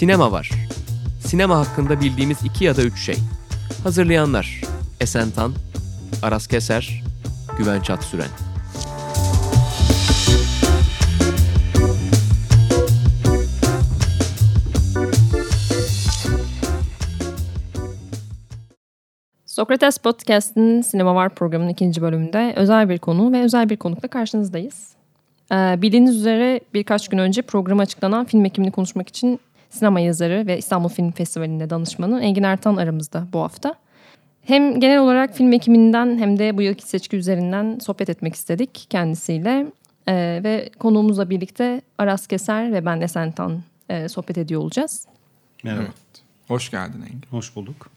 Sinema var. Sinema hakkında bildiğimiz 2 ya da 3 şey. Hazırlayanlar: Esen Tan, Aras Keser, Güven Çatsüren. Sokrates Podcast'ın Sinema Var programının 2. bölümünde özel bir konu ve özel bir konukla karşınızdayız. Bildiğiniz üzere birkaç gün önce programa açıklanan film ekimini konuşmak için sinema yazarı ve İstanbul Film Festivali'nde danışmanı Engin Ertan aramızda bu hafta. Hem genel olarak film ekiminden hem de bu yılki seçki üzerinden sohbet etmek istedik kendisiyle. Ve konuğumuzla birlikte Aras Keser ve ben Esen Tan sohbet ediyor olacağız. Merhaba. Evet. Hoş geldin Engin. Hoş bulduk.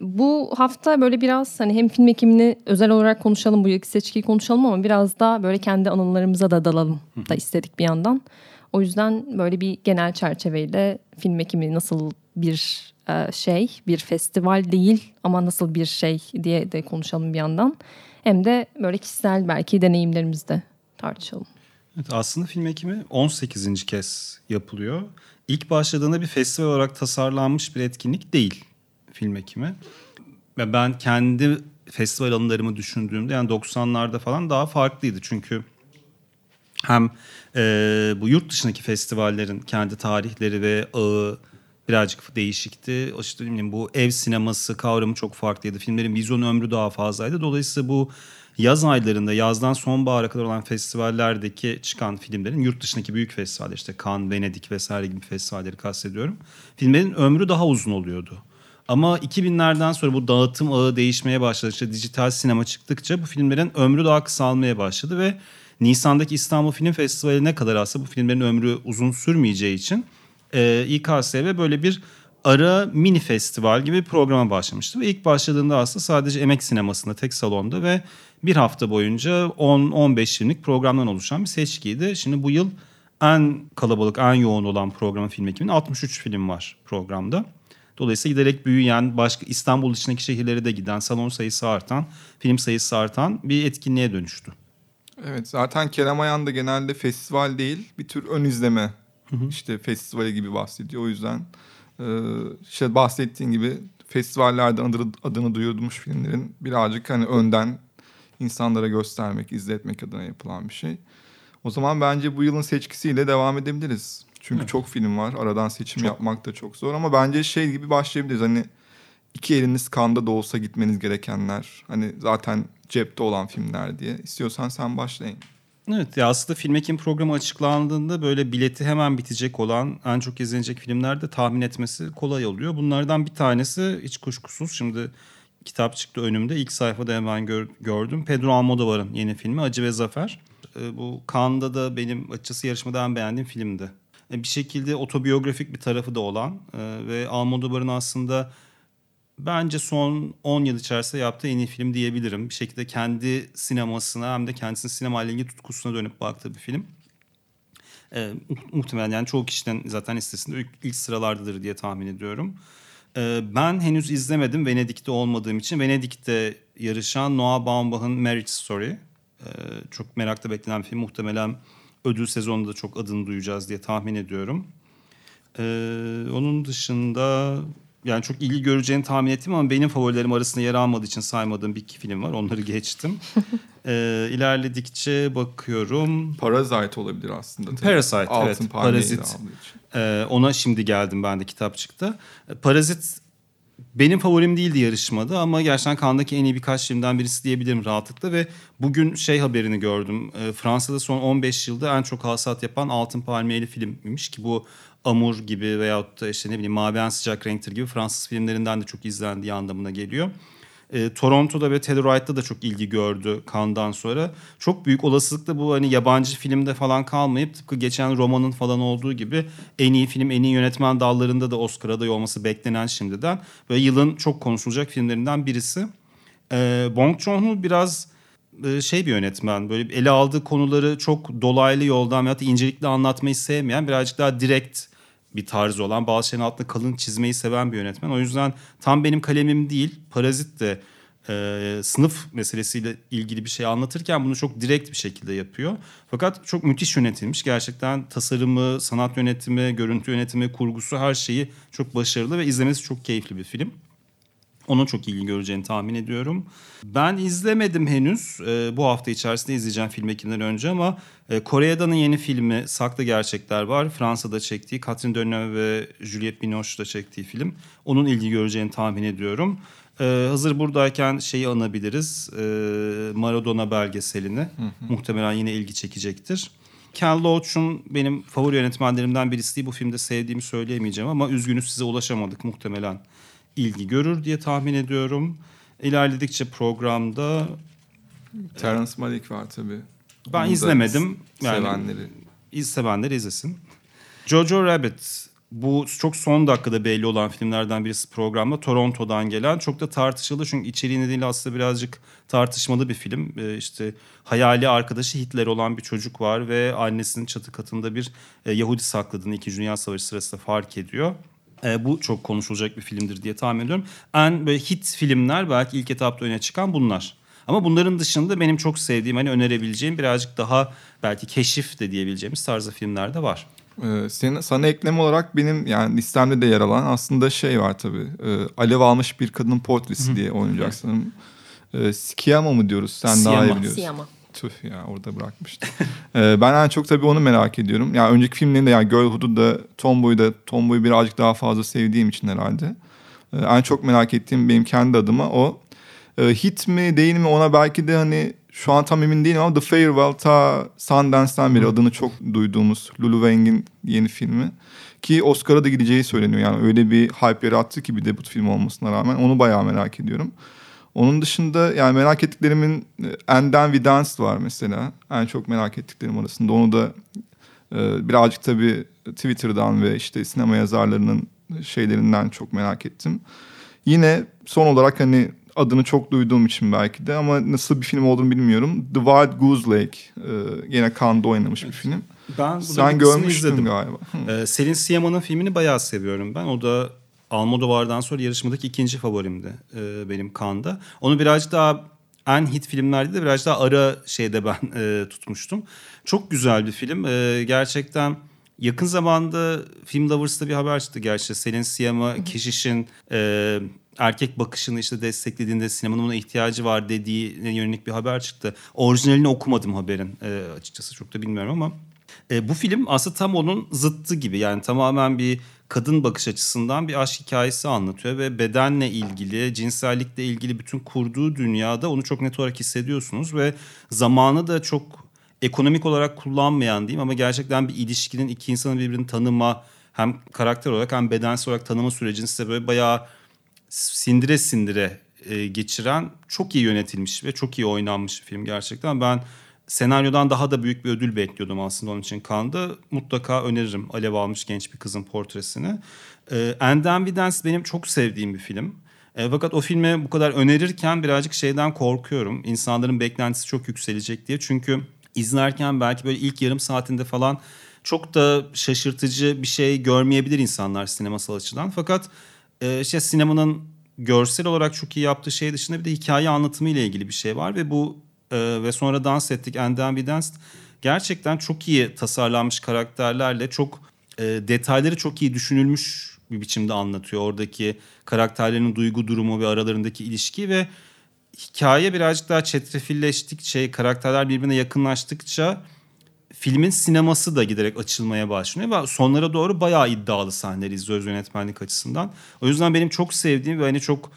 Bu hafta böyle biraz hani hem film ekimini özel olarak konuşalım, bu yılki seçkiyi konuşalım ama biraz da böyle kendi anılarımıza da dalalım da istedik bir yandan. O yüzden böyle bir genel çerçeveyle film ekimi nasıl bir şey, bir festival değil ama nasıl bir şey diye de konuşalım bir yandan. Hem de böyle kişisel belki deneyimlerimizi de tartışalım. Evet, aslında film ekimi 18. kez yapılıyor. İlk başladığında bir festival olarak tasarlanmış bir etkinlik değil film ekimi. Ve ben kendi festival anılarımı düşündüğümde yani 90'larda falan daha farklıydı. Çünkü hem bu yurt dışındaki festivallerin kendi tarihleri ve ağı birazcık değişikti. İşte bu ev sineması kavramı çok farklıydı. Filmlerin vizyon ömrü daha fazlaydı. Dolayısıyla bu yaz aylarında, yazdan sonbahara kadar olan festivallerdeki çıkan filmlerin, yurt dışındaki büyük festivaller, işte Cannes, Venedik vesaire gibi festivalleri kastediyorum, filmlerin ömrü daha uzun oluyordu. Ama 2000'lerden sonra bu dağıtım ağı değişmeye başladı. İşte dijital sinema çıktıkça bu filmlerin ömrü daha kısalmaya başladı ve Nisan'daki İstanbul Film Festivali'ne kadar aslında bu filmlerin ömrü uzun sürmeyeceği için İKSV böyle bir ara mini festival gibi bir programa başlamıştı. Ve ilk başladığında aslında sadece Emek Sineması'nda, tek salonda ve bir hafta boyunca 10-15 filmlik programdan oluşan bir seçkiydi. Şimdi bu yıl en kalabalık, en yoğun olan programın film ekiminin 63 film var programda. Dolayısıyla giderek büyüyen, başka İstanbul dışındaki şehirlere de giden, salon sayısı artan, film sayısı artan bir etkinliğe dönüştü. Evet, zaten Kerem Ayan da genelde festival değil, bir tür ön izleme, işte festivali gibi bahsediyor. O yüzden işte bahsettiğin gibi festivallerden adını duyurulmuş filmlerin birazcık hani önden insanlara göstermek, izletmek adına yapılan bir şey. O zaman bence bu yılın seçkisiyle devam edebiliriz. Çünkü çok film var. Aradan seçim yapmak da çok zor ama bence şey gibi başlayabiliriz. Hani iki eliniz kanda da olsa gitmeniz gerekenler. Hani zaten cepte olan filmler diye. İstiyorsan sen başlayın. Evet, ya aslında Film Ekim programı açıklandığında böyle bileti hemen bitecek olan, en çok izlenecek filmler de tahmin etmesi kolay oluyor. Bunlardan bir tanesi hiç kuşkusuz, şimdi kitap çıktı önümde, ilk sayfada hemen gördüm. Pedro Almodovar'ın yeni filmi Acı ve Zafer. Bu Cannes'da da benim açıkçası yarışmada en beğendiğim filmdi. Bir şekilde otobiyografik bir tarafı da olan ve Almodovar'ın aslında bence son 10 yıl içerisinde yaptığı en iyi film diyebilirim. Bir şekilde kendi sinemasına hem de kendisinin sinemayla ilgili tutkusuna dönüp baktığı bir film. Muhtemelen yani çoğu kişiden zaten listesinde ilk sıralardadır diye tahmin ediyorum. Ben henüz izlemedim Venedik'te olmadığım için. Venedik'te yarışan Noah Baumbach'ın Marriage Story. Çok merakla beklenen bir film. Muhtemelen ödül sezonunda çok adını duyacağız diye tahmin ediyorum. Onun dışında yani çok ilgi göreceğini tahmin ettim ama benim favorilerim arasında yer almadığı için saymadığım bir iki film var. Onları geçtim. İlerledikçe bakıyorum. Parasite olabilir aslında. Tabii. Parasite, altın, evet. Parazit. Ona şimdi geldim ben de, kitapçıkta. Parazit benim favorim değildi yarışmada ama gerçekten Cannes'daki en iyi birkaç filmden birisi diyebilirim rahatlıkla. Ve bugün şey haberini gördüm. Fransa'da son 15 yılda en çok hasat yapan altın palmiyeli filmmiş ki bu Amur gibi veyahut da işte ne bileyim Mavi En Sıcak Renktir gibi Fransız filmlerinden de çok izlendiği anlamına geliyor. Toronto'da ve Telluride'da da çok ilgi gördü Cannes'dan sonra. Çok büyük olasılıkla bu hani yabancı filmde falan kalmayıp tıpkı geçen Roma'nın falan olduğu gibi en iyi film, en iyi yönetmen dallarında da Oscar adayı olması beklenen şimdiden. Böyle yılın çok konuşulacak filmlerinden birisi. Bong Joon-ho biraz şey bir yönetmen, böyle ele aldığı konuları çok dolaylı yoldan veyahut da incelikle anlatmayı sevmeyen, birazcık daha direkt bir tarzı olan, bazı şeyin altında kalın çizmeyi seven bir yönetmen. O yüzden tam benim kalemim değil. Parazit de sınıf meselesiyle ilgili bir şey anlatırken bunu çok direkt bir şekilde yapıyor. Fakat çok müthiş yönetilmiş. Gerçekten tasarımı, sanat yönetimi, görüntü yönetimi, kurgusu her şeyi çok başarılı ve izlemesi çok keyifli bir film. Ona çok ilgi göreceğini tahmin ediyorum. Ben izlemedim henüz. Bu hafta içerisinde izleyeceğim film Ekim'den önce ama Kore-eda'nın yeni filmi Saklı Gerçekler var. Fransa'da çektiği, Catherine Deneuve ve Juliette Binoche'da çektiği film. Onun ilgi göreceğini tahmin ediyorum. Hazır buradayken şeyi anabiliriz. Maradona belgeselini. Muhtemelen yine ilgi çekecektir. Ken Loach'un benim favori yönetmenlerimden birisi. Bu filmde sevdiğimi söyleyemeyeceğim ama üzgünüz, size ulaşamadık muhtemelen. İlgi görür diye tahmin ediyorum. İlerledikçe programda... Terence Malik var tabii. Ben onu izlemedim. Yani, sevenleri izlesin. Jojo Rabbit. Bu çok son dakikada belli olan filmlerden birisi programda. Toronto'dan gelen. Çok da tartışıldı çünkü içeriği nedeniyle aslında birazcık tartışmalı bir film. İşte hayali arkadaşı Hitler olan bir çocuk var ve annesinin çatı katında bir Yahudi sakladığını 2. Dünya Savaşı sırasında fark ediyor. Bu çok konuşulacak bir filmdir diye tahmin ediyorum. En böyle hit filmler belki ilk etapta öne çıkan bunlar. Ama bunların dışında benim çok sevdiğim, hani önerebileceğim birazcık daha belki keşif de diyebileceğimiz tarzda filmler de var. Sana ekleme olarak benim yani listemde de yer alan aslında şey var tabii. Alev Almış Bir Kadının Portresi diye oynayacaksın. Sciamma mı diyoruz? Sen daha iyi biliyorsun. Sciamma. Tüh ya, orada bırakmıştım. Ben en çok tabii onu merak ediyorum. Yani önceki filmlerinde yani Girlhood'u da Tomboy'u da, Tomboy'u birazcık daha fazla sevdiğim için herhalde. En çok merak ettiğim benim kendi adıma o. Hit mi değil mi ona belki de hani şu an tam emin değilim ama The Farewell ta Sundance'den beri adını çok duyduğumuz Lulu Wang'in yeni filmi. Ki Oscar'a da gideceği söyleniyor yani öyle bir hype yarattı ki bir debut filmi olmasına rağmen onu bayağı merak ediyorum. Onun dışında yani merak ettiklerimin And Then We Dance var mesela. En çok merak ettiklerim arasında. Onu da birazcık tabii Twitter'dan ve işte sinema yazarlarının şeylerinden çok merak ettim. Yine son olarak hani adını çok duyduğum için belki de ama nasıl bir film olduğunu bilmiyorum. The Wild Goose Lake. Yine Cannes'da oynamış bir film. Ben sen görmüştün galiba. Céline Sciamma'nın filmini bayağı seviyorum ben. O da Almodovar'dan sonra yarışmadaki ikinci favorimdi benim Cannes'da. Onu birazcık daha en hit filmlerde de birazcık daha ara şeyde ben tutmuştum. Çok güzel bir film. Gerçekten yakın zamanda Film Lovers'ta bir haber çıktı gerçi. Céline Sciamma keşişin erkek bakışını işte desteklediğinde sinemanın buna ihtiyacı var dediğine yönelik bir haber çıktı. Orijinalini okumadım haberin açıkçası, çok da bilmiyorum ama. Bu film aslında tam onun zıttı gibi, yani tamamen bir kadın bakış açısından bir aşk hikayesi anlatıyor ve bedenle ilgili, cinsellikle ilgili bütün kurduğu dünyada onu çok net olarak hissediyorsunuz ve zamanı da çok ekonomik olarak kullanmayan diyeyim ama gerçekten bir ilişkinin, iki insanın birbirini tanıma, hem karakter olarak hem bedensel olarak tanıma sürecini size böyle bayağı sindire sindire geçiren çok iyi yönetilmiş ve çok iyi oynanmış bir film gerçekten. Ben senaryodan daha da büyük bir ödül bekliyordum aslında onun için Cannes'da. Mutlaka öneririm Alev Almış Genç Bir Kızın Portresini. And Then We Dance benim çok sevdiğim bir film. Fakat o filme bu kadar önerirken birazcık şeyden korkuyorum. İnsanların beklentisi çok yükselecek diye. Çünkü izlerken belki böyle ilk yarım saatinde falan çok da şaşırtıcı bir şey görmeyebilir insanlar sinemasal açıdan. Fakat işte sinemanın görsel olarak çok iyi yaptığı şey dışında bir de hikaye anlatımı ile ilgili bir şey var ve bu ve sonra dans ettik. And Then We Danced gerçekten çok iyi tasarlanmış karakterlerle, çok detayları çok iyi düşünülmüş bir biçimde anlatıyor. Oradaki karakterlerin duygu durumu ve aralarındaki ilişki ve hikaye birazcık daha çetrefilleştikçe, karakterler birbirine yakınlaştıkça filmin sineması da giderek açılmaya başlıyor ve sonlara doğru bayağı iddialı sahneleri izliyoruz yönetmenlik açısından. O yüzden benim çok sevdiğim ve hani çok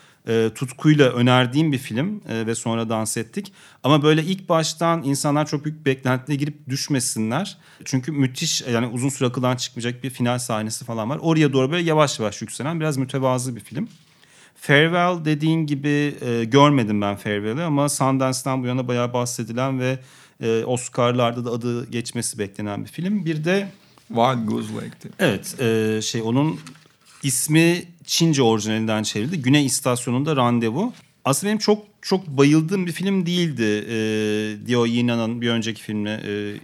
tutkuyla önerdiğim bir film ve sonra dans ettik. Ama böyle ilk baştan insanlar çok büyük beklentiye girip düşmesinler. Çünkü müthiş, yani uzun süre akıldan çıkmayacak bir final sahnesi falan var. Oraya doğru böyle yavaş yavaş yükselen biraz mütevazı bir film. Farewell dediğin gibi görmedim ben Farewell'i ama Sundance'dan bu yana bayağı bahsedilen ve Oscar'larda da adı geçmesi beklenen bir film. Bir de Wild Goose Lake'ti. Evet, onun ismi Çince orijinalinden çevrildi. Güney İstasyonu'nda Randevu. Aslında benim çok çok bayıldığım bir film değildi. Dio Yenan'ın bir önceki filmi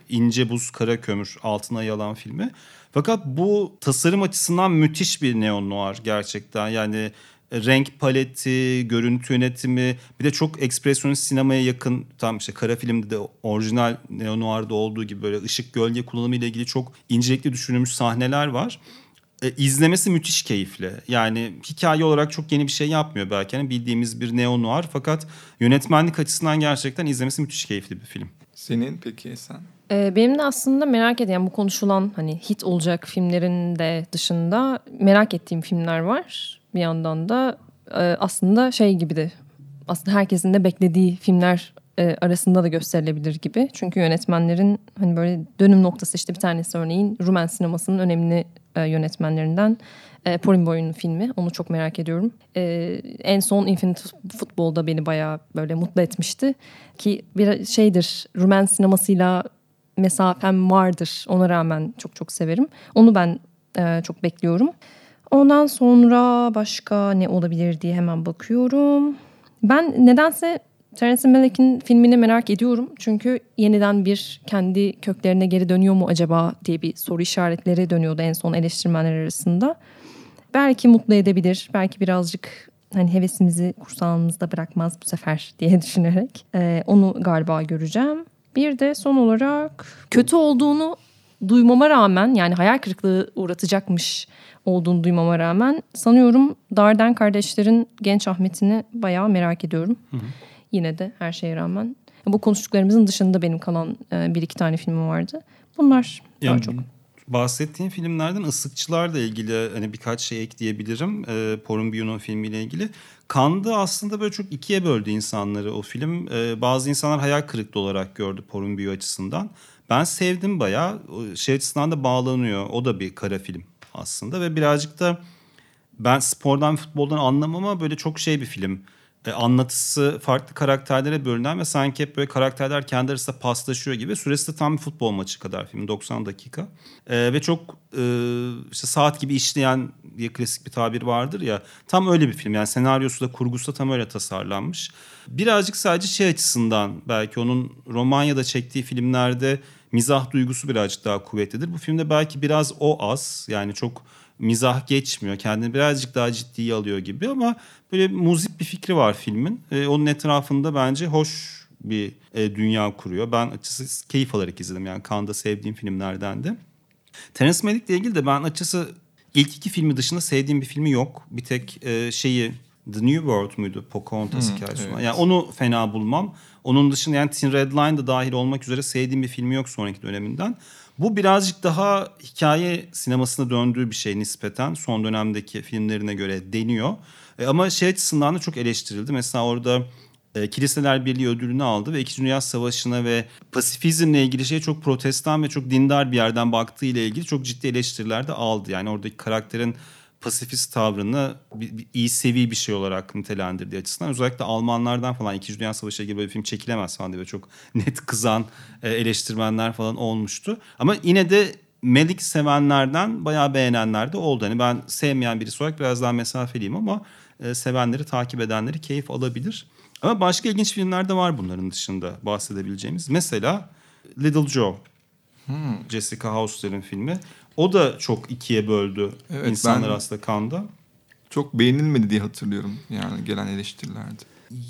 İnce Buz Kara Kömür, altına yalan filmi. Fakat bu tasarım açısından müthiş bir neon noir gerçekten. Yani renk paleti, görüntü yönetimi, bir de çok ekspresyonist sinemaya yakın, tam işte kara filmde de orijinal neo-noir'da olduğu gibi böyle ışık gölge kullanımı ile ilgili çok incelikli düşünülmüş sahneler var. İzlemesi müthiş keyifli. Yani hikaye olarak çok yeni bir şey yapmıyor belki. Yani bildiğimiz bir neo-noir, fakat yönetmenlik açısından gerçekten izlemesi müthiş keyifli bir film. Senin peki sen? Benim de aslında merak ediyorum, bu konuşulan hani hit olacak filmlerin de dışında merak ettiğim filmler var. Bir yandan da aslında şey gibi de, aslında herkesin de beklediği filmler arasında da gösterilebilir gibi. Çünkü yönetmenlerin hani böyle dönüm noktası, işte bir tanesi örneğin Rumen sinemasının önemli yönetmenlerinden Porumboiu'nun filmi. Onu çok merak ediyorum. En son Infinite Football'da beni bayağı böyle mutlu etmişti. Ki bir şeydir, Rumen sinemasıyla mesafem vardır. Ona rağmen çok çok severim. Onu ben çok bekliyorum. Ondan sonra başka ne olabilir diye hemen bakıyorum. Ben nedense Terence Malik'in filmini merak ediyorum. Çünkü yeniden bir kendi köklerine geri dönüyor mu acaba diye bir soru işaretleri dönüyordu en son eleştirmenler arasında. Belki mutlu edebilir. Belki birazcık hani hevesimizi kursağımızda bırakmaz bu sefer diye düşünerek. Onu galiba göreceğim. Bir de son olarak kötü olduğunu duymama rağmen, yani hayal kırıklığı uğratacakmış olduğunu duymama rağmen, sanıyorum Dardenne Kardeşler'in Genç Ahmet'ini bayağı merak ediyorum. Hı hı. Yine de her şeye rağmen bu konuştuklarımızın dışında benim kalan bir iki tane filmim vardı. Bunlar daha yani, çok. Bahsettiğim filmlerden ıslıkçılarla ilgili hani birkaç şey ekleyebilirim. Porumboiu'nun filmiyle ilgili. Cannes'da aslında böyle çok ikiye böldü insanları o film. Bazı insanlar hayal kırıklığı olarak gördü Porumboiu açısından. Ben sevdim bayağı. Şey açısından da bağlanıyor. O da bir kara film aslında ve birazcık da ben spordan, futboldan anlamam ama böyle çok şey bir film. Anlatısı farklı karakterlere bölünen ve sanki hep böyle karakterler kendi arasında paslaşıyor gibi. Süresi de tam bir futbol maçı kadar film. 90 dakika. Ve çok işte saat gibi işleyen diye klasik bir tabir vardır ya. Tam öyle bir film. Yani senaryosu da kurgusu da tam öyle tasarlanmış. Birazcık sadece şey açısından, belki onun Romanya'da çektiği filmlerde mizah duygusu birazcık daha kuvvetlidir. Bu filmde belki biraz o az. Yani çok mizah geçmiyor. Kendini birazcık daha ciddiye alıyor gibi ama böyle muzip bir fikri var filmin. Onun etrafında bence hoş bir dünya kuruyor. Ben açıkçası keyif alarak izledim. Yani Cannes'da sevdiğim filmlerden de. Terence Malik'le ilgili de ben açıkçası ilk iki filmi dışında sevdiğim bir filmi yok. Bir tek The New World muydu? Pocahontas hikayesi. Evet. Yani onu fena bulmam. Onun dışında yani Thin Red Line da dahil olmak üzere sevdiğim bir filmi yok sonraki döneminden. Bu birazcık daha hikaye sinemasına döndüğü bir şey nispeten. Son dönemdeki filmlerine göre deniyor. Ama şey açısından da çok eleştirildi. Mesela orada Kiliseler Birliği ödülünü aldı ve İkinci Dünya Savaşı'na ve pasifizmle ilgili şey çok protestan ve çok dindar bir yerden baktığı ile ilgili çok ciddi eleştiriler de aldı. Yani oradaki karakterin pasifist tavrını bir iyi seviye bir şey olarak nitelendirdiği açısından. Özellikle Almanlardan falan İkinci Dünya Savaşı'na gibi böyle bir film çekilemez falan diye çok net kızan eleştirmenler falan olmuştu. Ama yine de Malik sevenlerden bayağı beğenenler de oldu. Hani ben sevmeyen birisi olarak biraz daha mesafeliyim ama sevenleri, takip edenleri keyif alabilir. Ama başka ilginç filmler de var bunların dışında bahsedebileceğimiz. Mesela Little Joe, Jessica Hauster'in filmi. O da çok ikiye böldü insanlar aslında Cannes'da. Çok beğenilmedi diye hatırlıyorum yani gelen eleştirilerde.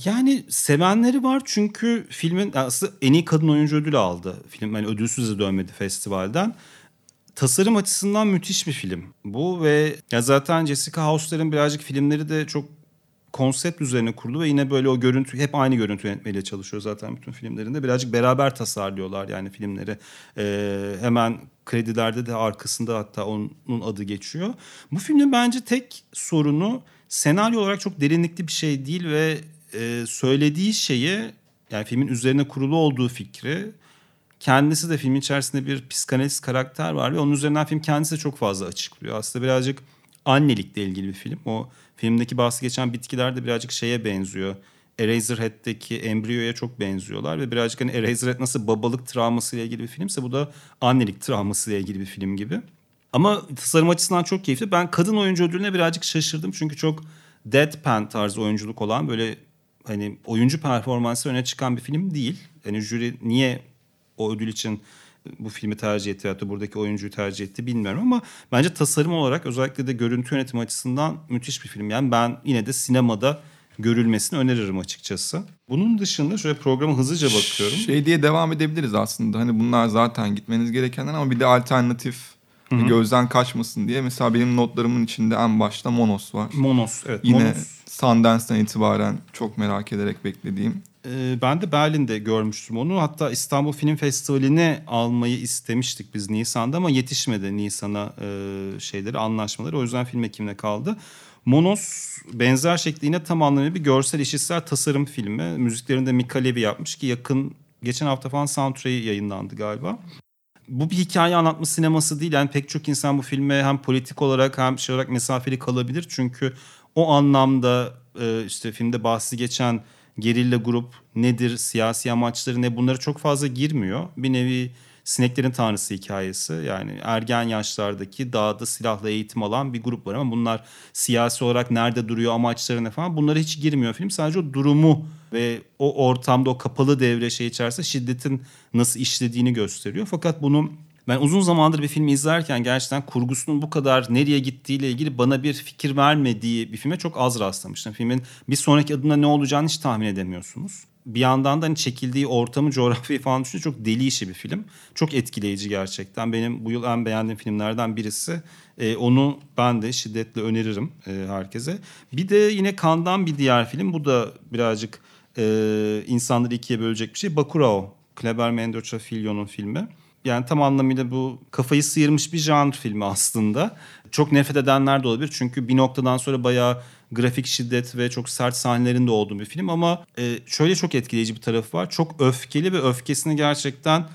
Yani sevenleri var çünkü filmin aslında en iyi kadın oyuncu ödülü aldı. Film yani ödülsüz de dönmedi festivalden. Tasarım açısından müthiş bir film bu ve ya zaten Jessica Hauster'in birazcık filmleri de çok konsept üzerine kurulu ve yine böyle o görüntü, hep aynı görüntü yönetmeyle çalışıyor zaten bütün filmlerinde. Birazcık beraber tasarlıyorlar yani filmleri. Hemen kredilerde de arkasında hatta onun adı geçiyor. Bu filmin bence tek sorunu senaryo olarak çok derinlikli bir şey değil ve söylediği şeyi, yani filmin üzerine kurulu olduğu fikri, kendisi de filmin içerisinde bir psikanalist karakter var ve onun üzerinden film kendisi de çok fazla açıklıyor. Aslında birazcık annelikle ilgili bir film. O filmdeki bahsi geçen bitkiler de birazcık şeye benziyor. Eraserhead'deki embriyoya çok benziyorlar ve birazcık hani Eraserhead nasıl babalık travması ile ilgili bir filmse bu da annelik travması ile ilgili bir film gibi. Ama tasarım açısından çok keyifli. Ben kadın oyuncu ödülüne birazcık şaşırdım çünkü çok deadpan tarzı oyunculuk olan, böyle hani oyuncu performansı öne çıkan bir film değil. Hani jüri niye o ödül için bu filmi tercih etti ya da buradaki oyuncuyu tercih etti bilmiyorum ama bence tasarım olarak özellikle de görüntü yönetimi açısından müthiş bir film. Yani ben yine de sinemada görülmesini öneririm açıkçası. Bunun dışında şöyle programa hızlıca bakıyorum. Şey diye devam edebiliriz aslında. Hani bunlar zaten gitmeniz gerekenler ama bir de alternatif, hı-hı, gözden kaçmasın diye. Mesela benim notlarımın içinde en başta Monos var. Monos, evet. Yine Monos. Sundance'dan itibaren çok merak ederek beklediğim. Ben de Berlin'de görmüştüm onu. Hatta İstanbul Film Festivali'ni almayı istemiştik biz Nisan'da ama yetişmedi Nisan'a anlaşmaları. O yüzden film ekimine kaldı. Monos benzer şekli yine tam anlamıyla bir görsel işitsel tasarım filmi. Müziklerini de Mica Levi yapmış ki geçen hafta falan soundtrack'i yayınlandı galiba. Bu bir hikaye anlatma sineması değil. Yani pek çok insan bu filme hem politik olarak hem şey olarak mesafeli kalabilir. Çünkü o anlamda filmde bahsi geçen gerilla grup nedir, siyasi amaçları ne, bunlara çok fazla girmiyor. Bir nevi sineklerin tanrısı hikayesi. Yani ergen yaşlardaki dağda silahla eğitim alan bir grup var ama bunlar siyasi olarak nerede duruyor, amaçları ne falan, bunlara hiç girmiyor film. Sadece o durumu ve o ortamda o kapalı devre içerisinde şiddetin nasıl işlediğini gösteriyor. Fakat bunu ben uzun zamandır bir filmi izlerken gerçekten kurgusunun bu kadar nereye gittiğiyle ilgili bana bir fikir vermediği bir filme çok az rastlamıştım. Filmin bir sonraki adımda ne olacağını hiç tahmin edemiyorsunuz. Bir yandan da çekildiği ortamı, coğrafyayı falan düşünce çok deli işi bir film. Çok etkileyici gerçekten. Benim bu yıl en beğendiğim filmlerden birisi. Onu ben de şiddetle öneririm herkese. Bir de yine Cannes'dan bir diğer film. Bu da birazcık insanları ikiye bölecek bir şey. Bakurau, Kleber Mendonça Filho'nun filmi. Yani tam anlamıyla bu kafayı sıyırmış bir janr filmi aslında. Çok nefret edenler de olabilir. Çünkü bir noktadan sonra bayağı grafik şiddet ve çok sert sahnelerin de olduğu bir film. Ama şöyle çok etkileyici bir tarafı var. Çok öfkeli ve öfkesini gerçekten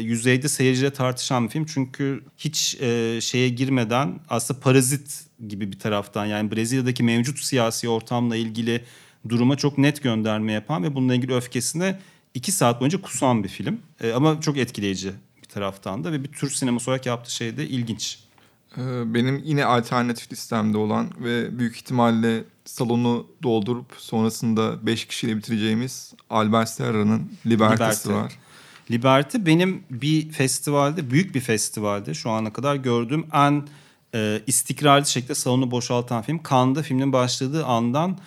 yüzeyde seyirciyle tartışan bir film. Çünkü hiç şeye girmeden aslında parazit gibi bir taraftan, yani Brezilya'daki mevcut siyasi ortamla ilgili duruma çok net gönderme yapan ve bununla ilgili öfkesine 2 saat boyunca kusan bir film. Ama çok etkileyici bir taraftan da ve bir tür sineması olarak yaptığı şey de ilginç. Benim yine alternatif listemde olan ve büyük ihtimalle salonu doldurup sonrasında 5 kişiyle bitireceğimiz Albert Serra'nın Libertesi var. Libertesi benim bir festivalde, büyük bir festivalde şu ana kadar gördüğüm en istikrarlı şekilde salonu boşaltan film. Cannes'da filmin başladığı andan,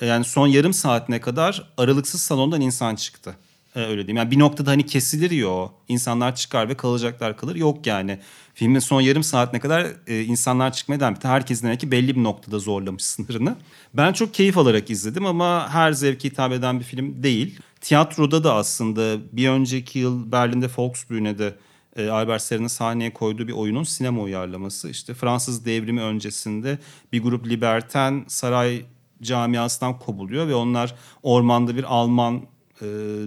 yani son yarım saatine kadar aralıksız salondan insan çıktı. Öyle diyeyim. Yani bir noktada hani kesilir ya o. İnsanlar çıkar ve kalacaklar kalır. Yok yani. Filmin son yarım saatine kadar insanlar çıkmaya devam etti. Herkes demek ki belli bir noktada zorlamış sınırını. Ben çok keyif alarak izledim ama her zevke hitap eden bir film değil. Tiyatroda da aslında bir önceki yıl Berlin'de Volksbühne'de de Albert Serra'nın sahneye koyduğu bir oyunun sinema uyarlaması. İşte Fransız Devrimi öncesinde bir grup liberten saray camiasından kovuluyor ve onlar ormanda bir Alman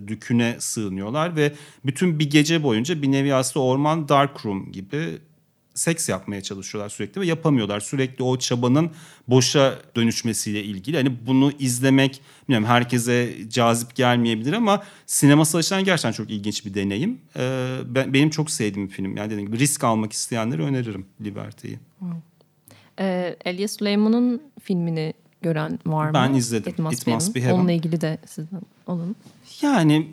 düküne sığınıyorlar ve bütün bir gece boyunca bir nevi aslında orman darkroom gibi seks yapmaya çalışıyorlar sürekli ve yapamıyorlar. Sürekli o çabanın boşa dönüşmesiyle ilgili. Hani bunu izlemek, bilmiyorum, herkese cazip gelmeyebilir ama sineması açısından gerçekten çok ilginç bir deneyim. Benim çok sevdiğim bir film. Yani dediğim gibi risk almak isteyenlere öneririm Liberty'yi. Elia Süleyman'ın filmini gören var mı? Ben izledim. It Must Be Heaven. Onunla ilgili de sizden olun. Yani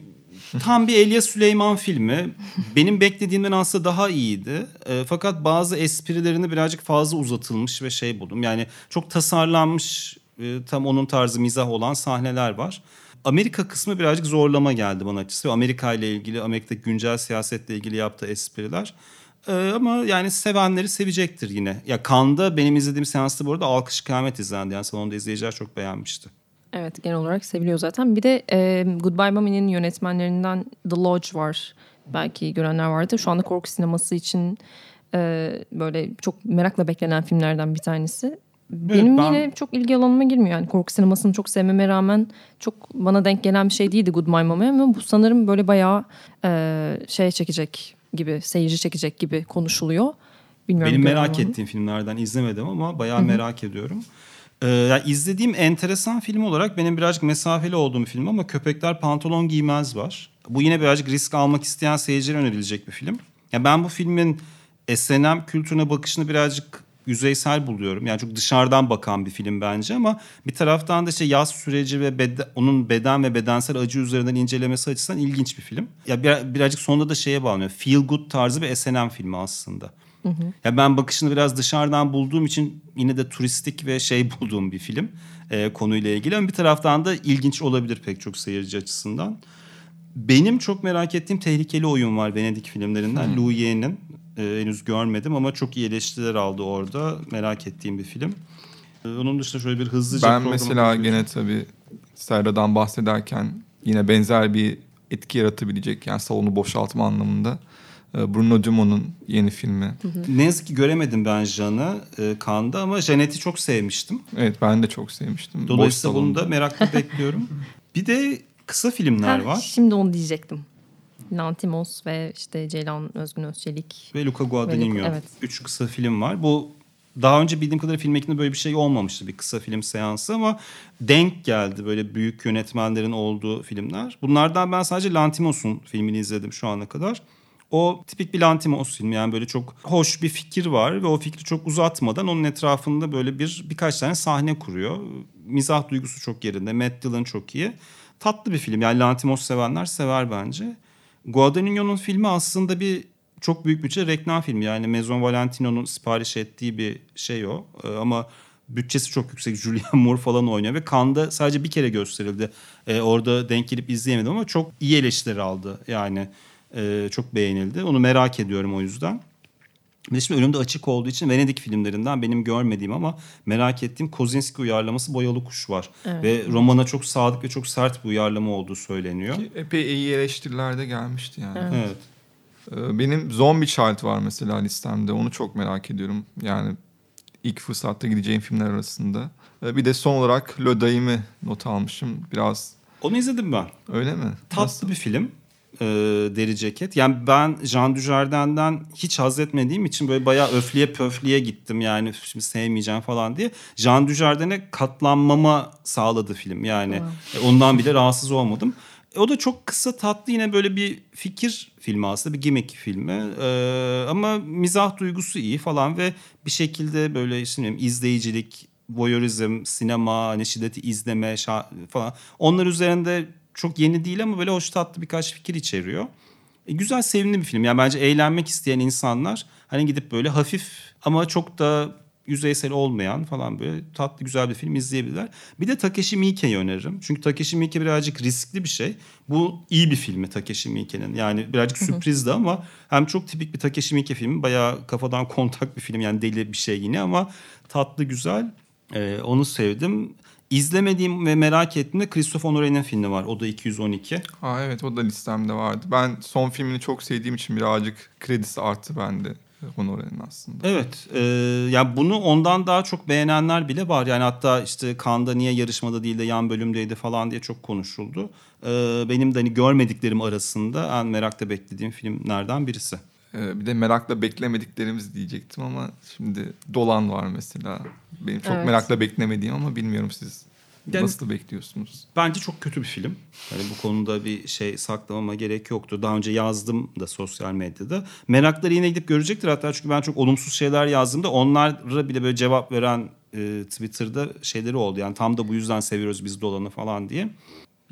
tam bir Elia Süleyman filmi. Benim beklediğimden aslında daha iyiydi. Fakat bazı esprilerini birazcık fazla uzatılmış ve buldum. Yani çok tasarlanmış, tam onun tarzı mizah olan sahneler var. Amerika kısmı birazcık zorlama geldi bana açıkçası. Amerika ile ilgili, Amerika'daki güncel siyasetle ilgili yaptığı espriler. Ama yani sevenleri sevecektir yine. Ya Cannes'da benim izlediğim seansta bu arada alkış kıyamet izlendi. Yani salonda izleyiciler çok beğenmişti. Evet, genel olarak seviliyor zaten. Bir de Goodbye Mummy'nin yönetmenlerinden The Lodge var. Belki görenler vardı. Şu anda korku sineması için böyle çok merakla beklenen filmlerden bir tanesi. Benim yine çok ilgi alanıma girmiyor. Yani korku sinemasını çok sevmeme rağmen çok bana denk gelen bir şey değildi Goodbye Mummy. Ama bu sanırım böyle bayağı çekecek gibi, seyirci çekecek gibi konuşuluyor. Bilmiyorum, benim merak ettiğim filmlerden izlemedim ama bayağı merak ediyorum. Yani izlediğim enteresan film olarak benim birazcık mesafeli olduğum film ama Köpekler Pantolon Giymez var. Bu yine birazcık risk almak isteyen seyircilere önerilecek bir film. Yani ben bu filmin S&M kültürüne bakışını birazcık yüzeysel buluyorum. Yani çok dışarıdan bakan bir film bence, ama bir taraftan da yaz süreci ve onun beden ve bedensel acı üzerinden incelemesi açısından ilginç bir film. Ya birazcık sonunda da bağlanıyor. Feel good tarzı bir S&M filmi aslında. Hı hı. Ya ben bakışını biraz dışarıdan bulduğum için yine de turistik ve bulduğum bir film konuyla ilgili, ama bir taraftan da ilginç olabilir pek çok seyirci açısından. Benim çok merak ettiğim tehlikeli oyun var Venedik filmlerinden. Lulu Wang'in henüz görmedim ama çok iyi eleştiriler aldı orada. Merak ettiğim bir film. Onun dışında şöyle bir hızlıca... Ben mesela gene tabii Serra'dan bahsederken yine benzer bir etki yaratabilecek, yani salonu boşaltma anlamında, Bruno Dumont'un yeni filmi. Hı hı. Ne yazık ki göremedim ben Jean'ı Cannes'da, ama Jeanette'i çok sevmiştim. Evet, ben de çok sevmiştim. Dolayısıyla bunu da merakla bekliyorum. Bir de kısa filmler var. Şimdi onu diyecektim. Lanthimos ve Ceylan Özgün Özçelik. Ve Luca Guadagnino. Evet. 3 kısa film var. Bu daha önce bildiğim kadarıyla film ekinde böyle bir şey olmamıştı. Bir kısa film seansı, ama denk geldi böyle büyük yönetmenlerin olduğu filmler. Bunlardan ben sadece Lanthimos'un filmini izledim şu ana kadar. O tipik bir Lanthimos filmi, yani böyle çok hoş bir fikir var ve o fikri çok uzatmadan onun etrafında böyle birkaç tane sahne kuruyor. Mizah duygusu çok yerinde, Matt Dillon çok iyi. Tatlı bir film, yani Lanthimos sevenler sever bence. Guadagnino'nun filmi aslında çok büyük bütçe reklam filmi. Yani Maison Valentino'nun sipariş ettiği bir o. Ama bütçesi çok yüksek. Julianne Moore falan oynuyor ve Cannes'da sadece bir kere gösterildi. Orada denk gelip izleyemedim ama çok iyi eleştiri aldı. Yani çok beğenildi. Onu merak ediyorum o yüzden. Ve şimdi önümde açık olduğu için Venedik filmlerinden benim görmediğim ama merak ettiğim Kozinski uyarlaması Boyalı Kuş var. Evet. Ve romana çok sadık ve çok sert bir uyarlama olduğu söyleniyor. Ki epey iyi eleştirilerde gelmişti yani. Evet. Benim Zombie Child var mesela listemde. Onu çok merak ediyorum. Yani ilk fırsatta gideceğim filmler arasında. Bir de son olarak Le Daim'i not almışım. Biraz. Onu izledim ben. Öyle mi? Tatlı bir film. Deri ceket. Yani ben Jean Dujardin'den hiç haz etmediğim için böyle bayağı öfleye pöfleye gittim. Yani şimdi sevmeyeceğim falan diye. Jean Dujardin'e katlanmama sağladı film. Yani ondan bile rahatsız olmadım. O da çok kısa, tatlı, yine böyle bir fikir filmi aslında. Bir gimmick filmi. Ama mizah duygusu iyi falan ve bir şekilde böyle izleyicilik, voyeurizm, sinema, şiddeti izleme falan. Onlar üzerinde çok yeni değil ama böyle hoş, tatlı birkaç fikir içeriyor. Güzel, sevimli bir film. Yani bence eğlenmek isteyen insanlar gidip böyle hafif ama çok da yüzeysel olmayan falan böyle tatlı, güzel bir film izleyebilirler. Bir de Takeshi Miike'yi öneririm. Çünkü Takeshi Miike birazcık riskli bir şey. Bu iyi bir filmi Takeshi Miike'nin. Yani birazcık sürprizdi ama hem çok tipik bir Takeshi Miike filmi. Bayağı kafadan kontak bir film. Yani deli bir şey yine ama tatlı, güzel. Onu sevdim. İzlemediğim ve merak ettiğimde Christophe Honoré'nin filmi var. O da 212. Aa, evet, o da listemde vardı. Ben son filmini çok sevdiğim için birazcık kredisi arttı bende Honoré'nin aslında. Evet. Yani bunu ondan daha çok beğenenler bile var. Yani hatta Cannes'da niye yarışmada değil de yan bölümdeydi falan diye çok konuşuldu. Benim de görmediklerim arasında en merakla beklediğim filmlerden birisi. Bir de merakla beklemediklerimiz diyecektim ama şimdi Dolan var mesela. Benim çok merakla beklemediğim ama bilmiyorum siz nasıl bekliyorsunuz? Bence çok kötü bir film. Bu konuda bir saklamama gerek yoktu. Daha önce yazdım da sosyal medyada. Merakları yine gidip görecektir hatta, çünkü ben çok olumsuz şeyler yazdığımda onlara bile böyle cevap veren Twitter'da şeyleri oldu. Yani tam da bu yüzden seviyoruz biz Dolan'ı falan diye.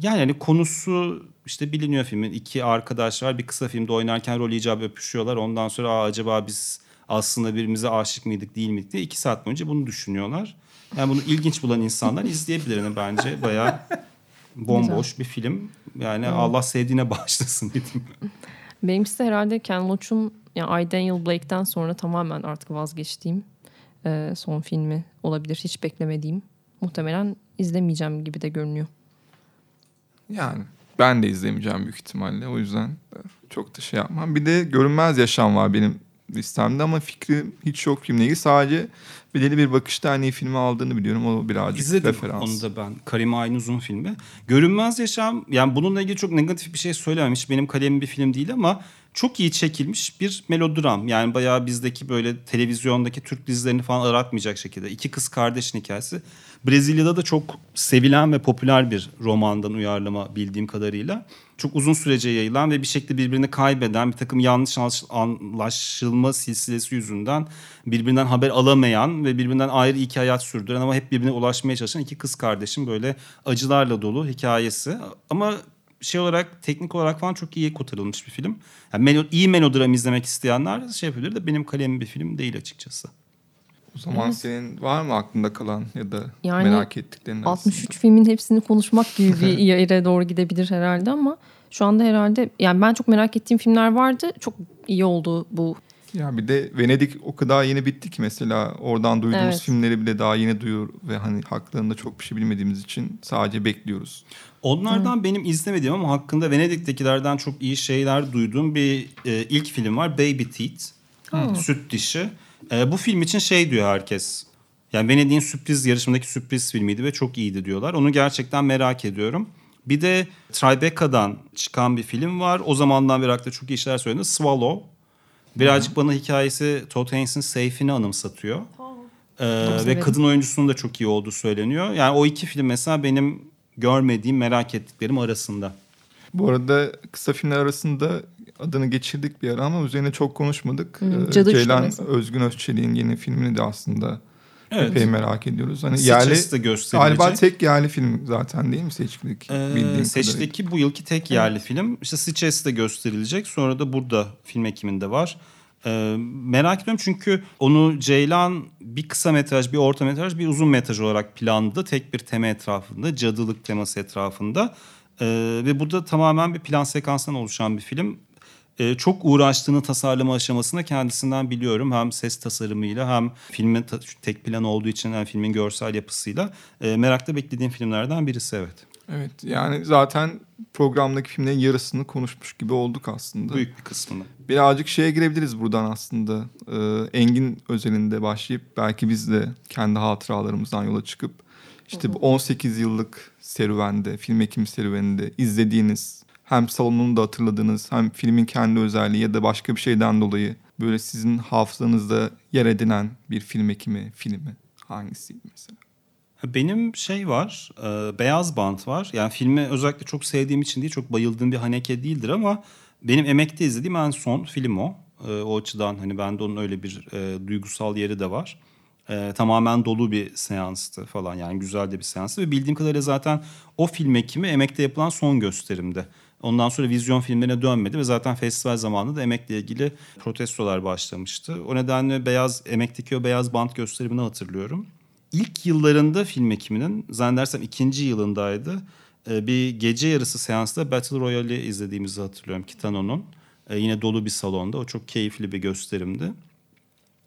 Yani konusu biliniyor filmin. 2 arkadaş var, bir kısa filmde oynarken rol icabı öpüşüyorlar. Ondan sonra acaba biz aslında birbirimize aşık mıydık değil miydik diye 2 saat önce bunu düşünüyorlar. Yani bunu ilginç bulan insanlar izleyebilir bence. Bayağı bomboş bir film. Yani Allah sevdiğine bağışlasın dedim. Benimkisi de herhalde Ken Loach'un I, Daniel Blake'den sonra tamamen artık vazgeçtiğim son filmi olabilir. Hiç beklemediğim. Muhtemelen izlemeyeceğim gibi de görünüyor. Yani ben de izlemeyeceğim büyük ihtimalle. O yüzden çok da yapmam. Bir de Görünmez Yaşam var benim listemde ama fikrim hiç yok filmle ilgili. Sadece belirli bir bakışta filmi aldığını biliyorum. O birazcık İzledim referans. İzledim onu da ben. Karim Ayn'ın uzun filmi. Görünmez Yaşam, yani bununla ilgili çok negatif bir şey söylememiş. Benim kalemim bir film değil ama çok iyi çekilmiş bir melodram. Yani bayağı bizdeki böyle televizyondaki Türk dizilerini falan aratmayacak şekilde. 2 kız kardeşin hikayesi. Brezilya'da da çok sevilen ve popüler bir romandan uyarlama bildiğim kadarıyla. çok uzun sürece yayılan ve bir şekilde birbirini kaybeden, bir takım yanlış anlaşılma silsilesi yüzünden birbirinden haber alamayan ve birbirinden ayrı iki hayat sürdüren ama hep birbirine ulaşmaya çalışan iki kız kardeşin böyle acılarla dolu hikayesi. Ama şey olarak, teknik olarak falan çok iyi kotarılmış bir film. Yani iyi melodram izlemek isteyenler şey yapabilir de benim kalemim bir film değil açıkçası. O zaman evet. Senin var mı aklında kalan ya da yani merak ettiklerin arasında? 63 filmin hepsini konuşmak gibi bir yere doğru gidebilir herhalde ama şu anda herhalde yani ben çok merak ettiğim filmler vardı. Çok iyi oldu bu. Ya bir de Venedik o kadar yeni bitti ki mesela oradan duyduğumuz evet. filmleri bile daha yeni duyuyor ve hani haklarında çok bir şey bilmediğimiz için sadece bekliyoruz. Onlardan benim izlemediğim ama hakkında Venedik'tekilerden çok iyi şeyler duyduğum bir ilk film var. Baby Teeth. Süt dişi. Bu film için şey diyor herkes. Yani Venedik'in sürpriz yarışımdaki sürpriz filmiydi ve çok iyiydi diyorlar. Onu gerçekten merak ediyorum. Bir de Tribeca'dan çıkan bir film var. O zamandan beri hakkında çok iyi şeyler söyleniyor. Swallow. Birazcık bana hikayesi Todd Haynes'in Seyfi'ni anımsatıyor. Ve kadın oyuncusunun da çok iyi olduğu söyleniyor. Yani o iki film mesela benim görmediğim, merak ettiklerim arasında. Bu arada kısa filmler arasında adını geçirdik bir ara ama üzerine çok konuşmadık. Ceylan Özgün Özçelik'in yeni filmini de aslında epey merak ediyoruz. Hani yerli de gösterilecek. Galiba tek yerli film zaten değil mi Seçkilik? Seçkilik bu yılki tek yerli film. İşte Sitges'te gösterilecek. Sonra da burada film ekiminde var. Merak ediyorum çünkü onu Ceylan bir kısa metraj, bir orta metraj, bir uzun metraj olarak planladı. Tek bir tema etrafında, cadılık teması etrafında. Ve bu da tamamen bir plan sekansından oluşan bir film. Çok uğraştığını tasarlama aşamasında kendisinden biliyorum. Hem ses tasarımıyla hem filmin tek plan olduğu için hem filmin görsel yapısıyla. Merakla beklediğim filmlerden birisi evet. Evet yani zaten programdaki filmlerin yarısını konuşmuş gibi olduk aslında. Büyük bir kısmını. Birazcık şeye girebiliriz buradan aslında. Engin özelinde başlayıp belki biz de kendi hatıralarımızdan yola çıkıp işte bu 18 yıllık serüvende, film ekimi serüveninde izlediğiniz hem salonunu da hatırladığınız hem filmin kendi özelliği ya da başka bir şeyden dolayı böyle sizin hafızanızda yer edinen bir film ekimi filmi hangisiydi mesela? Benim şey var, Beyaz Bant var. Yani filmi özellikle çok sevdiğim için değil, çok bayıldığım bir haneke değildir ama benim emekte izlediğim en son film o. O açıdan hani bende onun öyle bir duygusal yeri de var. Tamamen dolu bir seanstı falan yani güzel de bir seanstı ve bildiğim kadarıyla zaten o film ekimi emekte yapılan son gösterimdi. Ondan sonra vizyon filmlerine dönmedi ve zaten festival zamanında da emekle ilgili protestolar başlamıştı. O nedenle emekteki o Beyaz Bant gösterimini hatırlıyorum. İlk yıllarında film ekiminin zannedersem ikinci yılındaydı. Bir gece yarısı seansta Battle Royale'i izlediğimizi hatırlıyorum Kitano'nun. Yine dolu bir salonda o çok keyifli bir gösterimdi.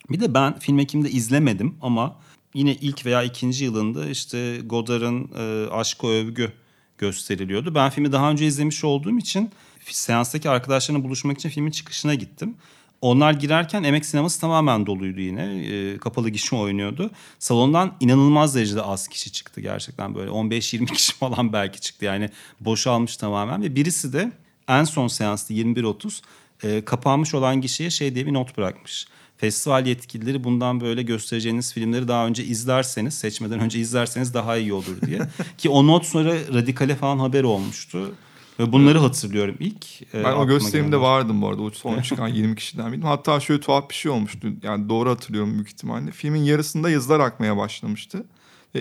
Bir de ben film ekimde izlemedim ama yine ilk veya ikinci yılında işte Godard'ın Aşk-ı Övgü gösteriliyordu. Ben filmi daha önce izlemiş olduğum için seanstaki arkadaşlarımla buluşmak için filmin çıkışına gittim. Onlar girerken Emek sineması tamamen doluydu yine. Kapalı gişe oynuyordu. Salondan inanılmaz derecede az kişi çıktı gerçekten böyle 15-20 kişi falan belki çıktı. Yani boşalmış tamamen ve birisi de en son seansta 21.30 kapanmış olan gişeye şey diye bir not bırakmış. Festival yetkilileri bundan böyle göstereceğiniz filmleri daha önce izlerseniz, seçmeden önce izlerseniz daha iyi olur diye. Ki o not sonra Radikal'e falan haber olmuştu. Ve bunları hatırlıyorum ilk. Ben o gösterimde vardım bu arada. O son çıkan 20 kişiden biriydim. Hatta şöyle tuhaf bir şey olmuştu. Yani doğru hatırlıyorum büyük ihtimalle. Filmin yarısında yazılar akmaya başlamıştı.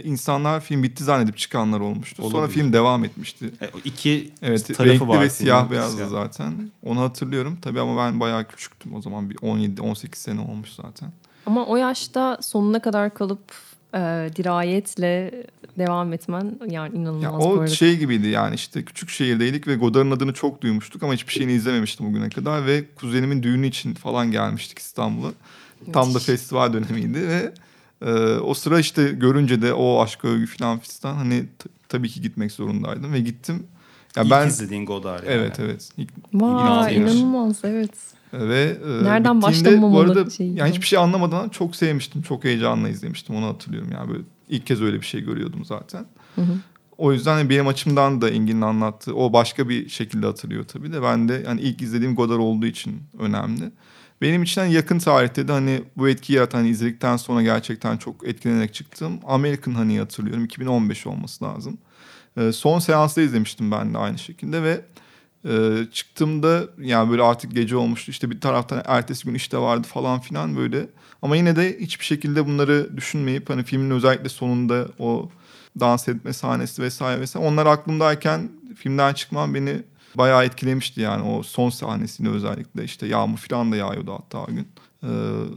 İnsanlar film bitti zannedip çıkanlar olmuştu. Olabilir. Sonra film devam etmişti. İki tarafı var. Renkli ve siyah beyazdı zaten. Onu hatırlıyorum. Tabii ama ben bayağı küçüktüm o zaman. Bir 17-18 sene olmuş zaten. Ama o yaşta sonuna kadar kalıp dirayetle devam etmen yani inanılmaz. Ya o şey gibiydi yani işte küçük şehirdeydik ve Godard'ın adını çok duymuştuk ama hiçbir şeyini izlememiştim bugüne kadar. Ve kuzenimin düğünü için falan gelmiştik İstanbul'a. Tam da festival dönemiydi ve o sıra işte görünce de o Aşk-ı Övgü falan fistan hani tabii ki gitmek zorundaydım ve gittim. Ya ben izlediğin Godard yani. Evet. Vay inanılmaz evet. Ve nereden başlamam orada şeyi. Yani hiçbir şey anlamadan çok sevmiştim. Çok heyecanla izlemiştim onu hatırlıyorum. Yani böyle ilk kez öyle bir şey görüyordum zaten. Hı. O yüzden benim açımdan da Engin'in anlattığı o başka bir şekilde hatırlıyor tabii de. Ben de yani ilk izlediğim Godard olduğu için önemli. Benim için yakın tarihte de hani bu etkiyi yaratan hani izledikten sonra gerçekten çok etkilenerek çıktım. American Honey'i hatırlıyorum. 2015 olması lazım. Son seansta izlemiştim ben de aynı şekilde ve Çıktığımda yani böyle artık gece olmuştu. İşte bir taraftan ertesi gün işte vardı falan filan böyle. Ama yine de hiçbir şekilde bunları düşünmeyip hani filmin özellikle sonunda o dans etme sahnesi vesaire vesaire. Onlar aklımdayken filmden çıkmam beni bayağı etkilemişti yani o son sahnesini özellikle. İşte yağmur falan da yağıyordu hatta o gün.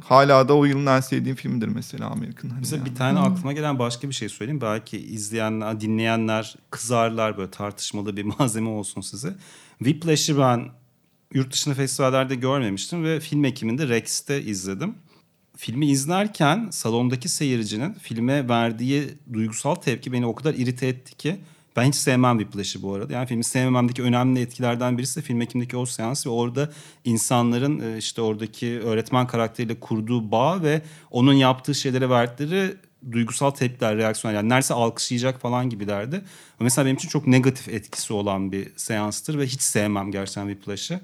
Hala da o yılın en sevdiğim filmidir mesela Amerikan. Hani mesela yani. Bir tane aklıma gelen başka bir şey söyleyeyim. Belki izleyenler, dinleyenler kızarlar, böyle tartışmalı bir malzeme olsun size. Whiplash'ı ben yurt dışında festivallerde görmemiştim ve film ekiminde Rex'te izledim. Filmi izlerken salondaki seyircinin filme verdiği duygusal tepki beni o kadar irite etti ki, ben hiç sevmem Whiplash'ı bu arada. Yani filmi sevmememdeki önemli etkilerden birisi de film ekimindeki o seans ve orada insanların işte oradaki öğretmen karakteriyle kurduğu bağ ve onun yaptığı şeylere verdikleri duygusal tepkiler, reaksiyonlar. Yani neredeyse alkışlayacak falan gibilerdi. Mesela benim için çok negatif etkisi olan bir seanstır ve hiç sevmem gerçekten Whiplash'ı.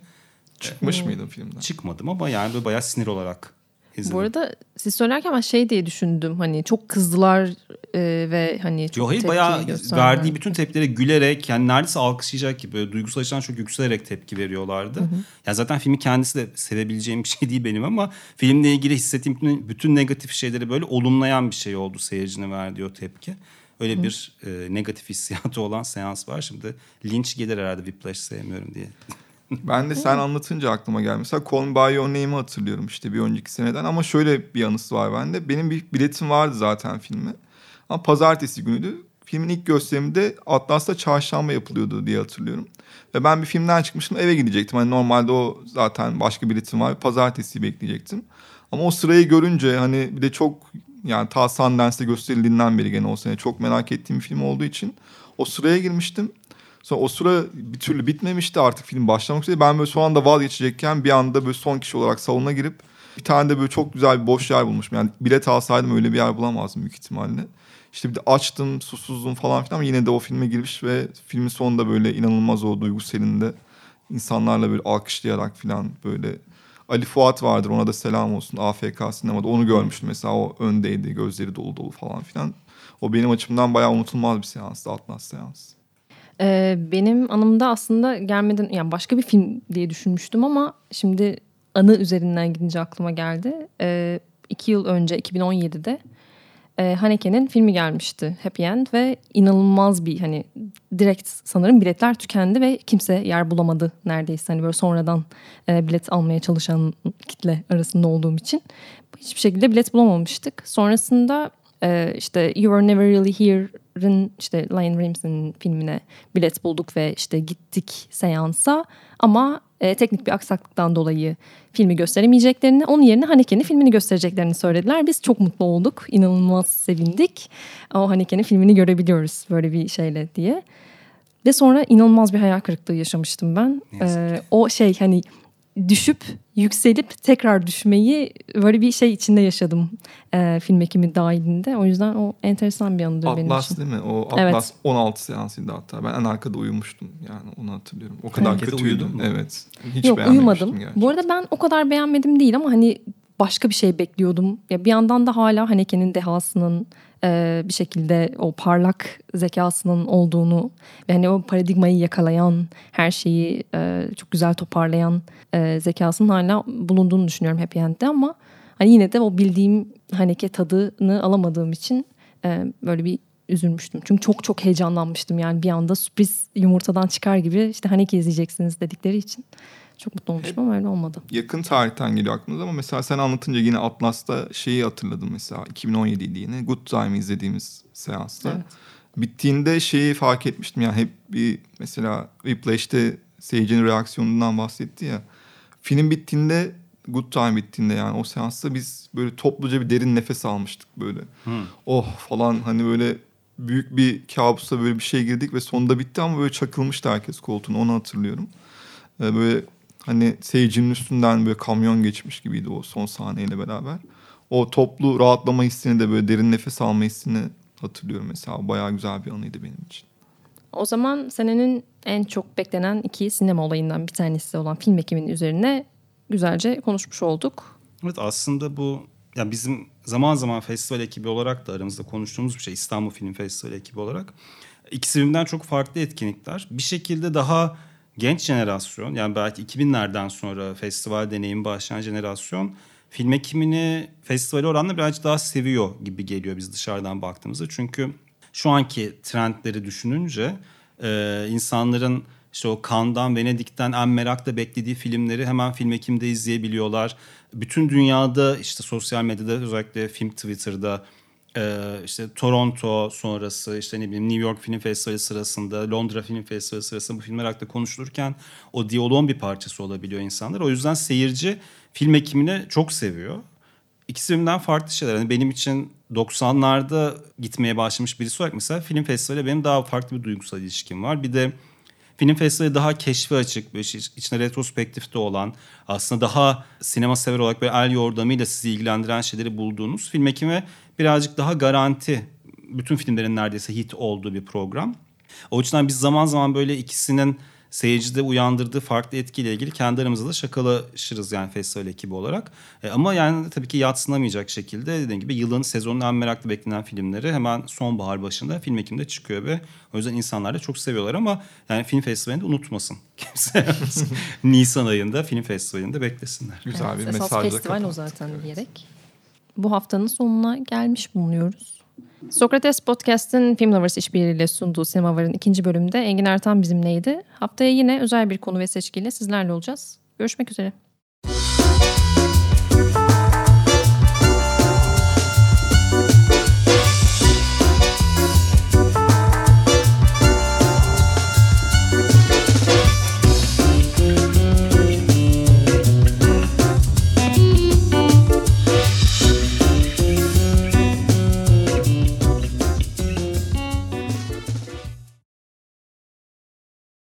Çıkmış mıydın filmden? Çıkmadım ama yani böyle bayağı sinir olarak izledim. Bu arada siz söylerken ben şey diye düşündüm, hani çok kızdılar ve hani çok tepki gösterdiler. Verdiği bütün tepkilere gülerek, yani neredeyse alkışlayacak gibi, böyle duygusal açıdan çok yükselerek tepki veriyorlardı. Ya yani zaten filmi kendisi de sevebileceğim bir şey değil benim ama filmle ilgili hissettiğim bütün negatif şeyleri böyle olumlayan bir şey oldu seyircine verdiği o tepki. Öyle bir negatif hissiyatı olan seans var. Şimdi linç gelir herhalde Whiplash sevmiyorum diye. Ben de sen anlatınca aklıma geldi. Mesela Call By Your Name'i hatırlıyorum işte bir önceki seneden. Ama şöyle bir anısı var bende. Benim bir biletim vardı zaten filme. Ama pazartesi günüydü. Filmin ilk gösterimi de Atlas'ta çarşamba yapılıyordu diye hatırlıyorum. Ve ben bir filmden çıkmıştım, eve gidecektim. Hani normalde o zaten başka biletim var. Pazartesi'yi bekleyecektim. Ama o sırayı görünce hani bir de çok yani ta Sundance'de gösterildiğinden beri gene o sene çok merak ettiğim bir film olduğu için o sıraya girmiştim. Sonra o sıra bir türlü bitmemişti, artık film başlamak üzere. Ben böyle son anda vazgeçecekken bir anda böyle son kişi olarak salona girip bir tane de böyle çok güzel bir boş yer bulmuşum. Yani bilet alsaydım öyle bir yer bulamazdım büyük ihtimalle. İşte bir de açtım, susuzdum falan filan, ama yine de o filme girmiş ve filmin sonunda böyle inanılmaz o duygu selinde insanlarla böyle alkışlayarak filan böyle. Ali Fuat vardır, ona da selam olsun, AFK sinemada onu görmüştüm mesela, o öndeydi, gözleri dolu dolu falan filan. O benim açımdan bayağı unutulmaz bir seanstı, Atlas seansı. Benim anımda aslında gelmeden, yani başka bir film diye düşünmüştüm ama şimdi anı üzerinden gidince aklıma geldi. 2 yıl önce 2017'de Haneke'nin filmi gelmişti, Happy End, ve inanılmaz bir hani direkt sanırım biletler tükendi ve kimse yer bulamadı neredeyse. Hani böyle sonradan bilet almaya çalışan kitle arasında olduğum için hiçbir şekilde bilet bulamamıştık. Sonrasında işte You Were Never Really Here'ın, işte Ryan Reynolds'ın filmine bilet bulduk ve işte gittik seansa ama teknik bir aksaklıktan dolayı filmi gösteremeyeceklerini, onun yerine Haneke'nin filmini göstereceklerini söylediler. Biz çok mutlu olduk, inanılmaz sevindik. O Haneke'nin filmini görebiliyoruz böyle bir şeyle diye. Ve sonra inanılmaz bir hayal kırıklığı yaşamıştım ben. O şey hani düşüp yükselip tekrar düşmeyi böyle bir şey içinde yaşadım film ekimi dahilinde. O yüzden o enteresan bir anıdır Atlas, benim için. Atlas değil mi? O Atlas evet. 16 seansıydı hatta. Ben en arkada uyumuştum yani, onu hatırlıyorum. O kadar kötü uyudum. Evet. Hiç yok, uyumadım. Gerçekten. Bu arada ben o kadar beğenmedim değil ama hani başka bir şey bekliyordum. Ya bir yandan da hala Haneke'nin dehasının bir şekilde o parlak zekasının olduğunu ve hani o paradigmayı yakalayan, her şeyi çok güzel toparlayan zekasının hala bulunduğunu düşünüyorum Happy End'de, ama hani yine de o bildiğim Haneke tadını alamadığım için böyle bir üzülmüştüm. Çünkü çok çok heyecanlanmıştım yani, bir anda sürpriz yumurtadan çıkar gibi işte Haneke izleyeceksiniz dedikleri için. Çok mutlu olmuşum ama öyle olmadı. Yakın tarihten geliyor aklınıza ama mesela sen anlatınca yine Atlas'ta şeyi hatırladım mesela. 2017'ydi yine. Good Time'ı izlediğimiz seansta. Evet. Bittiğinde şeyi fark etmiştim. Yani hep bir mesela Whiplash'te seyircinin reaksiyonundan bahsetti ya. Film bittiğinde, Good Time bittiğinde yani o seansta biz böyle topluca bir derin nefes almıştık böyle. Oh falan, hani böyle büyük bir kabusa böyle bir şey girdik ve sonunda bitti ama böyle çakılmıştı herkes koltuğuna, onu hatırlıyorum. Böyle hani seyircinin üstünden böyle kamyon geçmiş gibiydi o son sahneyle beraber. O toplu rahatlama hissini de böyle derin nefes alma hissini hatırlıyorum mesela. Bayağı güzel bir anıydı benim için. O zaman senenin en çok beklenen 2 sinema olayından bir tanesi olan film ekiminin üzerine güzelce konuşmuş olduk. Evet, aslında bu yani bizim zaman zaman festival ekibi olarak da aramızda konuştuğumuz bir şey. İstanbul Film Festivali ekibi olarak. İkisi birbirinden çok farklı etkinlikler. Bir şekilde daha genç jenerasyon, yani belki 2000'lerden sonra festival deneyimi başlayan jenerasyon film ekimini festivali oranla birazcık daha seviyor gibi geliyor biz dışarıdan baktığımızda. Çünkü şu anki trendleri düşününce insanların işte o Cannes'dan, Venedik'ten en merakla beklediği filmleri hemen film ekimde izleyebiliyorlar. Bütün dünyada işte sosyal medyada, özellikle film Twitter'da, işte Toronto sonrası, işte ne bileyim New York Film Festivali sırasında, Londra Film Festivali sırasında bu filmler hakkında konuşulurken o diyaloğun bir parçası olabiliyor insanlar. O yüzden seyirci film ekimini çok seviyor. İkisi birbirinden farklı şeyler. Yani benim için 90'larda gitmeye başlamış birisi olarak mesela film festivali benim daha farklı bir duygusal ilişkim var. Bir de film festivali daha keşfe açık, içine retrospektifte olan, aslında daha sinema sever olarak böyle el yordamıyla sizi ilgilendiren şeyleri bulduğunuz, film ekimi birazcık daha garanti, bütün filmlerin neredeyse hit olduğu bir program. O yüzden biz zaman zaman böyle ikisinin seyircide uyandırdığı farklı etkiyle ilgili kendi aramızda da şakalaşırız yani festival ekibi olarak. Ama yani tabii ki yadsınamayacak şekilde dediğim gibi yılın, sezonun en meraklı beklenen filmleri hemen sonbahar başında film ekiminde çıkıyor ve o yüzden insanlar da çok seviyorlar ama yani film festivalini de unutmasın. Kimse Nisan ayında film festivalini de beklesinler. Güzel evet, bir mesajla festival kapat. O zaten evet. Diyerek bu haftanın sonuna gelmiş bulunuyoruz. Sokrates Podcast'ın Film Lovers işbirliğiyle sunduğu Sinemavar'ın 2. bölümünde Engin Ertan bizimleydi. Haftaya yine özel bir konu ve seçkiyle sizlerle olacağız. Görüşmek üzere.